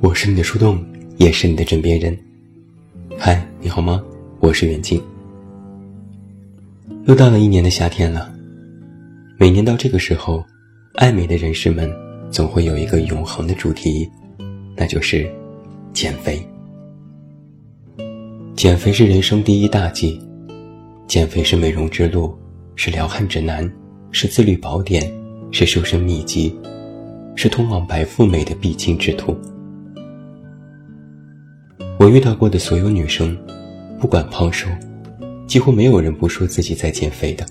我是你的树洞，也是你的枕边人。嗨，你好吗？我是远近。又到了一年的夏天了，每年到这个时候，爱美的人士们总会有一个永恒的主题，那就是减肥。减肥是人生第一大忌，减肥是美容之路，是疗汉指南，是自律宝典，是修身秘籍，是通往白富美的必经之途。我遇到过的所有女生，不管胖瘦，几乎没有人不说自己在减肥的。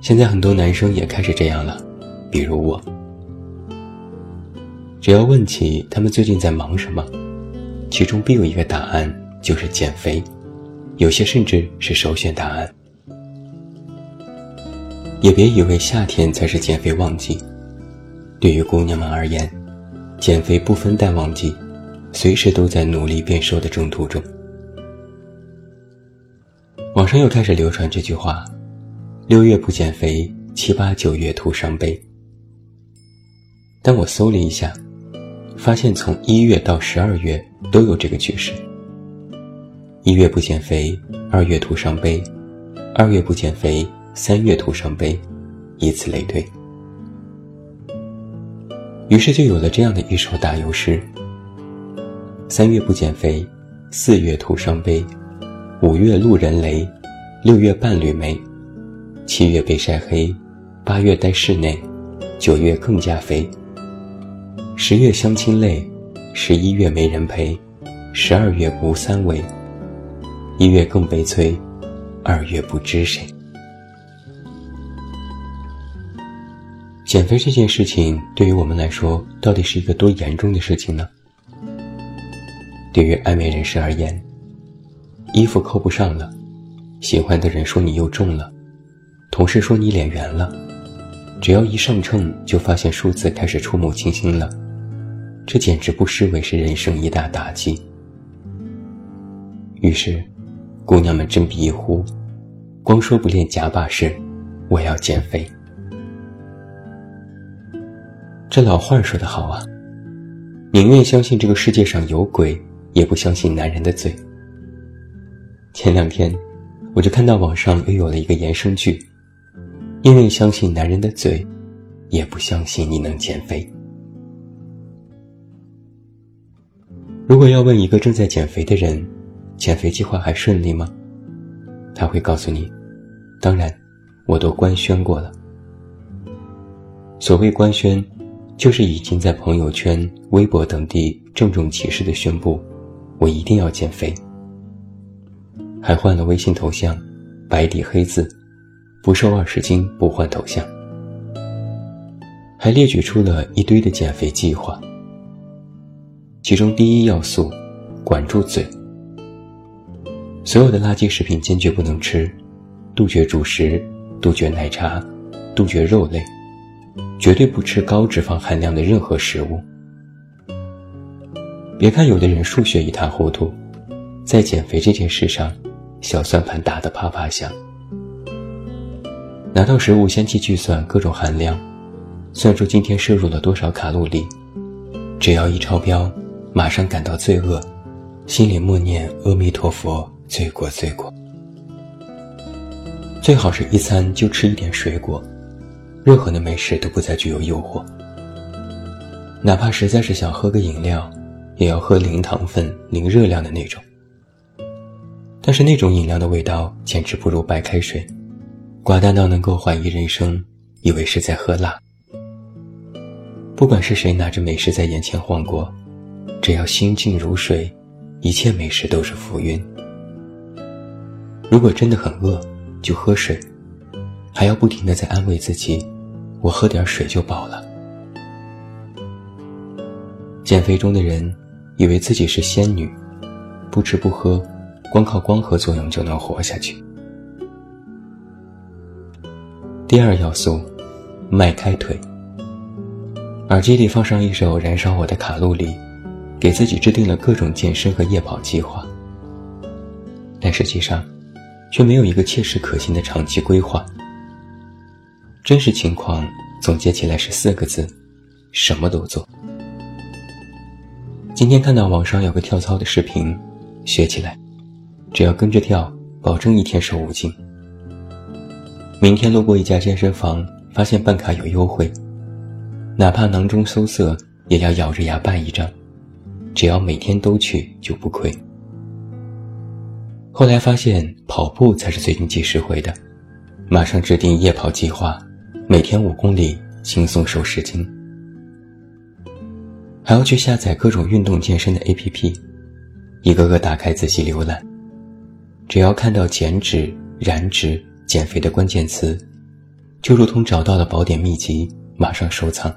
现在很多男生也开始这样了，比如我。只要问起他们最近在忙什么，其中必有一个答案就是减肥，有些甚至是首选答案。也别以为夏天才是减肥旺季，对于姑娘们而言，减肥不分淡旺季，随时都在努力变瘦的征途中。网上又开始流传这句话，6月不减肥，7、8、9月徒伤悲。但我搜了一下，发现从1月到12月都有这个趋势。1月不减肥，2月徒伤悲；2月不减肥，3月徒伤悲，以此类推。于是就有了这样的一首打油诗：3月不减肥，4月徒伤悲，5月路人雷，6月伴侣没，7月被晒黑，8月待室内，9月更加肥，10月相亲累，11月没人陪，12月无三围，1月更悲催，2月不知谁。减肥这件事情对于我们来说，到底是一个多严重的事情呢？对于爱美人士而言，衣服扣不上了，喜欢的人说你又重了，同事说你脸圆了，只要一上秤就发现数字开始触目惊心了，这简直不失为是人生一大打击。于是姑娘们振臂一呼，光说不练假把式，我要减肥。这老话说得好啊，宁愿相信这个世界上有鬼，也不相信男人的嘴。前2天我就看到网上又有了一个衍生剧，因为相信男人的嘴，也不相信你能减肥。如果要问一个正在减肥的人，减肥计划还顺利吗？他会告诉你，当然，我都官宣过了。所谓官宣，就是已经在朋友圈、微博等地郑重其事地宣布，我一定要减肥。还换了微信头像，白底黑字，不瘦20斤不换头像。还列举出了一堆的减肥计划，其中第一要素，管住嘴。所有的垃圾食品坚决不能吃，杜绝主食，杜绝奶茶，杜绝肉类，绝对不吃高脂肪含量的任何食物。别看有的人数学一塌糊涂，在减肥这件事上，小算盘打得啪啪响。拿到食物先去计算各种含量，算出今天摄入了多少卡路里，只要一超标，马上感到罪恶，心里默念阿弥陀佛，罪过罪过。最好是一餐就吃一点水果，任何的美食都不再具有诱惑。哪怕实在是想喝个饮料，也要喝零糖分、零热量的那种。但是那种饮料的味道简直不如白开水，寡淡到能够怀疑人生，以为是在喝辣。不管是谁拿着美食在眼前晃过，只要心静如水，一切美食都是浮云。如果真的很饿，就喝水，还要不停地在安慰自己，我喝点水就饱了。减肥中的人以为自己是仙女，不吃不喝，光靠光合作用就能活下去。第2要素，迈开腿。耳机里放上一首《燃烧我的卡路里》，给自己制定了各种健身和夜跑计划，但实际上却没有一个切实可行的长期规划。真实情况总结起来是4个字：什么都做。今天看到网上有个跳操的视频，学起来只要跟着跳，保证1天瘦5斤。明天路过一家健身房，发现办卡有优惠，哪怕囊中羞涩也要咬着牙办一张，只要每天都去就不亏。后来发现跑步才是最经济实惠的，马上制定夜跑计划，每天5公里轻松瘦10斤。还要去下载各种运动健身的 APP， 一个个打开仔细浏览，只要看到减脂、燃脂、减肥的关键词，就如同找到了宝典秘籍，马上收藏。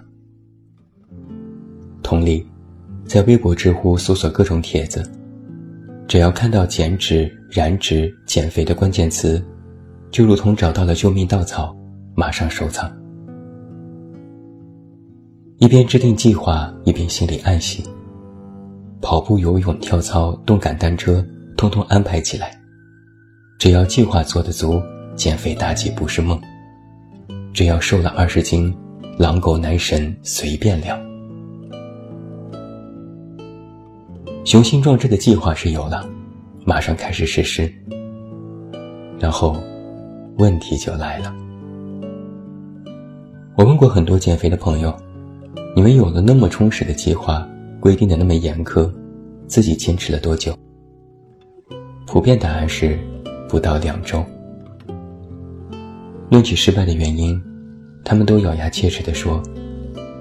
同理，在微博、知乎搜索各种帖子，只要看到减脂、燃脂、减肥的关键词，就如同找到了救命稻草，马上收藏。一边制定计划，一边心里暗喜，跑步、游泳、跳操、动感单车，通通安排起来。只要计划做得足，减肥大计不是梦。只要瘦了20斤，狼狗男神随便聊。雄心壮志的计划是有了，马上开始实施，然后问题就来了。我问过很多减肥的朋友，你们有了那么充实的计划，规定的那么严苛，自己坚持了多久？普遍答案是不到2周。论起失败的原因，他们都咬牙切齿地说，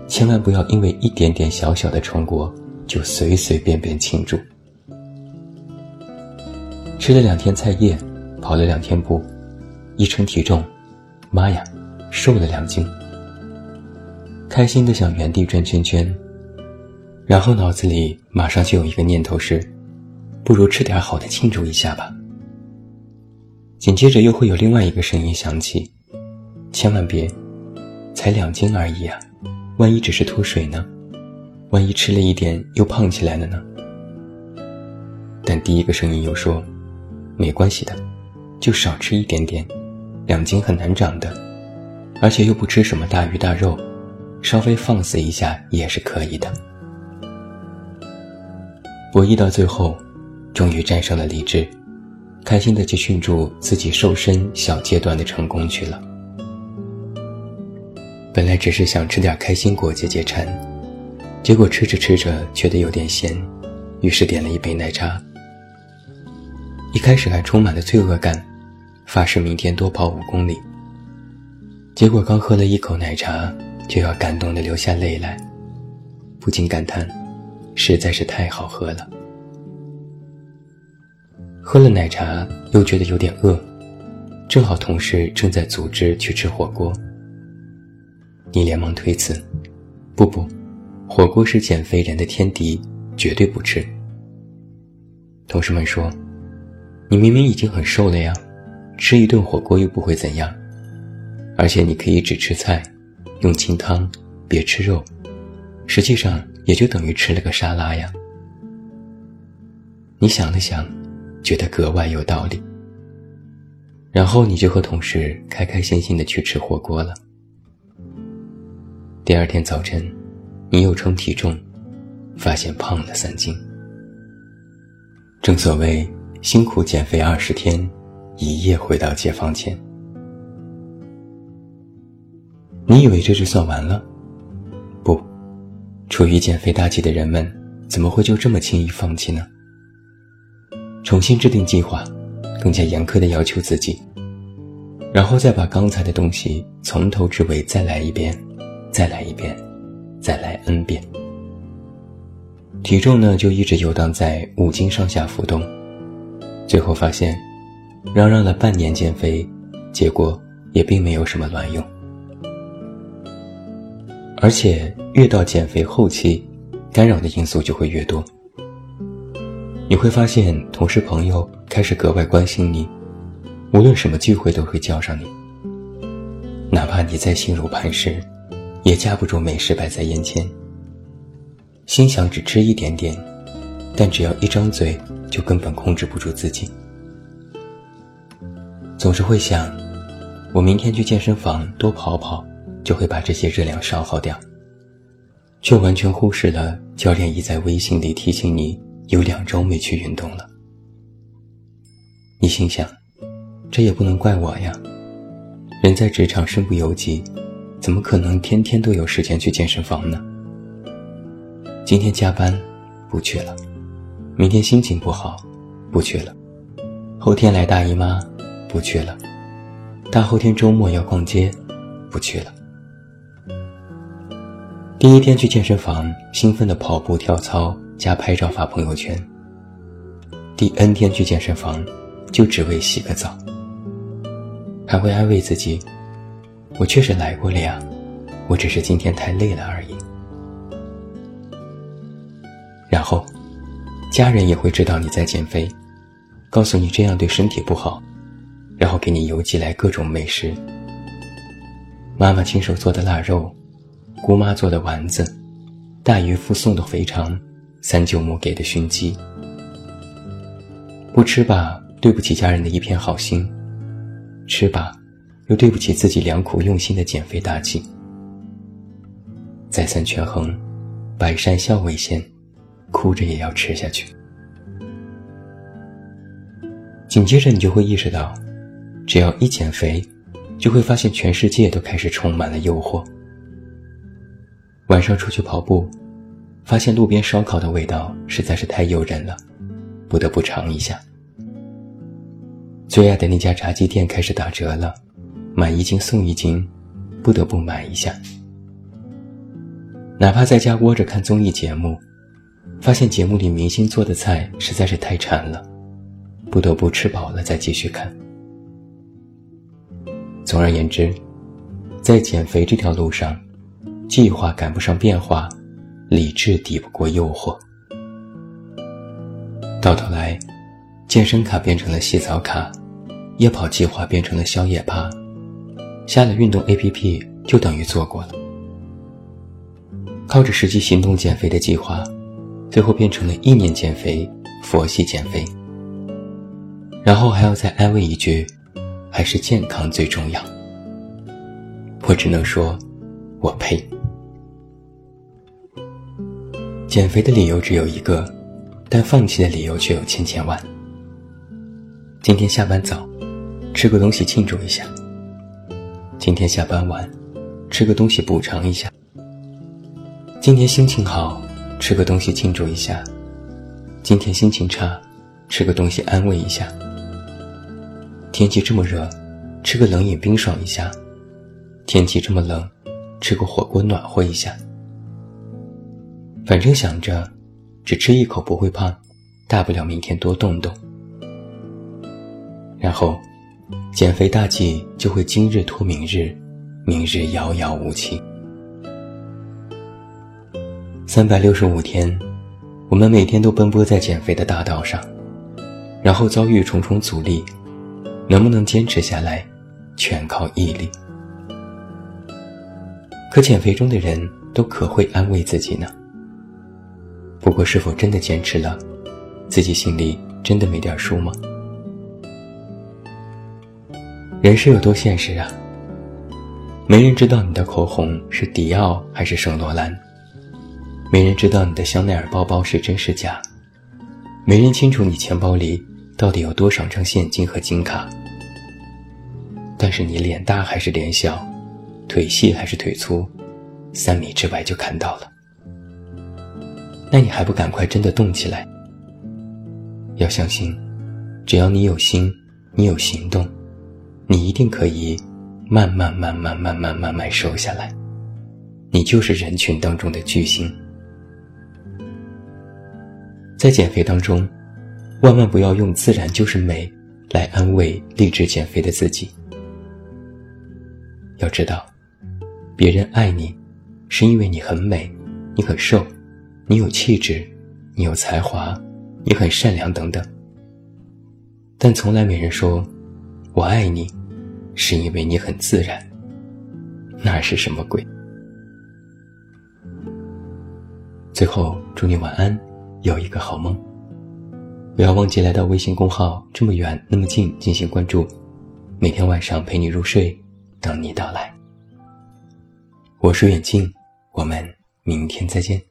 千万不要因为一点点小小的成果就随随便便庆祝。吃了2天菜叶，跑了2天步，一称体重，妈呀，瘦了2斤，开心的想原地转圈圈，然后脑子里马上就有一个念头是，不如吃点好的庆祝一下吧。紧接着又会有另外一个声音响起，千万别，才2斤而已啊，万一只是脱水呢？万一吃了一点又胖起来了呢？但第一个声音又说，没关系的，就少吃一点点，2斤很难长的，而且又不吃什么大鱼大肉，稍微放肆一下也是可以的。博弈到最后，终于战胜了理智，开心地去庆祝自己瘦身小阶段的成功去了。本来只是想吃点开心果解解馋，结果吃着吃着觉得有点咸，于是点了一杯奶茶。一开始还充满了罪恶感，发誓明天多跑5公里。结果刚喝了一口奶茶，就要感动地流下泪来，不禁感叹，实在是太好喝了。喝了奶茶又觉得有点饿，正好同事正在组织去吃火锅，你连忙推辞，不，火锅是减肥人的天敌，绝对不吃。同事们说，你明明已经很瘦了呀，吃一顿火锅又不会怎样，而且你可以只吃菜，用清汤，别吃肉，实际上也就等于吃了个沙拉呀。你想了想，觉得格外有道理，然后你就和同事开开心心地去吃火锅了。第2天早晨，你又称体重，发现胖了3斤。正所谓辛苦减肥20天，一夜回到解放前。你以为这就算完了？不，处于减肥大计的人们怎么会就这么轻易放弃呢？重新制定计划，更加严苛地要求自己，然后再把刚才的东西从头至尾再来一遍，再来 N 遍。体重呢，就一直游荡在5斤上下浮动，最后发现嚷嚷了半年减肥，结果也并没有什么卵用。而且越到减肥后期，干扰的因素就会越多。你会发现同事朋友开始格外关心你，无论什么聚会都会叫上你，哪怕你再心如磐石，也架不住美食摆在眼前。心想只吃一点点，但只要一张嘴就根本控制不住自己。总是会想，我明天去健身房多跑跑，就会把这些热量消耗掉，却完全忽视了教练一再微信里提醒你有2周没去运动了。你心想，这也不能怪我呀，人在职场身不由己，怎么可能天天都有时间去健身房呢？今天加班不去了，明天心情不好不去了，后天来大姨妈不去了，大后天周末要逛街不去了。第一天去健身房，兴奋地跑步跳操加拍照发朋友圈。第 N 天去健身房，就只为洗个澡，还会安慰自己，我确实来过了呀，我只是今天太累了而已。然后家人也会知道你在减肥，告诉你这样对身体不好，然后给你邮寄来各种美食，妈妈亲手做的腊肉，姑妈做的丸子，大姨夫送的肥肠，三舅母给的熏鸡。不吃吧，对不起家人的一片好心；吃吧，又对不起自己良苦用心的减肥大计。再三权衡，百善孝为先，哭着也要吃下去。紧接着你就会意识到，只要一减肥，就会发现全世界都开始充满了诱惑。晚上出去跑步，发现路边烧烤的味道实在是太诱人了，不得不尝一下。最爱的那家炸鸡店开始打折了，买1斤送1斤，不得不买一下。哪怕在家窝着看综艺节目，发现节目里明星做的菜实在是太馋了，不得不吃饱了再继续看。总而言之，在减肥这条路上，计划赶不上变化，理智抵不过诱惑。到头来，健身卡变成了洗澡卡，夜跑计划变成了宵夜趴，下了运动 APP 就等于做过了。靠着实际行动减肥的计划，最后变成了意念减肥、佛系减肥，然后还要再安慰一句，还是健康最重要。我只能说，我呸。减肥的理由只有一个，但放弃的理由却有千万。今天下班早，吃个东西庆祝一下；今天下班晚，吃个东西补偿一下；今天心情好，吃个东西庆祝一下；今天心情差，吃个东西安慰一下；天气这么热，吃个冷饮冰爽一下；天气这么冷，吃个火锅暖和一下。反正想着只吃一口不会胖，大不了明天多动动。然后减肥大计就会今日拖明日，明日遥遥无期。365天，我们每天都奔波在减肥的大道上，然后遭遇重重阻力，能不能坚持下来，全靠毅力。可减肥中的人都可会安慰自己呢。不过是否真的坚持了，自己心里真的没点数吗？人是有多现实啊，没人知道你的口红是迪奥还是圣罗兰，没人知道你的香奈儿包包是真是假，没人清楚你钱包里到底有多少张现金和金卡。但是你脸大还是脸小，腿细还是腿粗，3米之外就看到了。那你还不赶快真的动起来？要相信，只要你有心，你有行动，你一定可以慢慢瘦下来。你就是人群当中的巨星。在减肥当中，万万不要用自然就是美来安慰励志减肥的自己。要知道，别人爱你是因为你很美，你很瘦，你有气质，你有才华，你很善良等等，但从来没人说我爱你是因为你很自然，那是什么鬼？最后祝你晚安，有一个好梦。不要忘记来到微信公号这么远那么近进行关注，每天晚上陪你入睡，等你到来。我是远近，我们明天再见。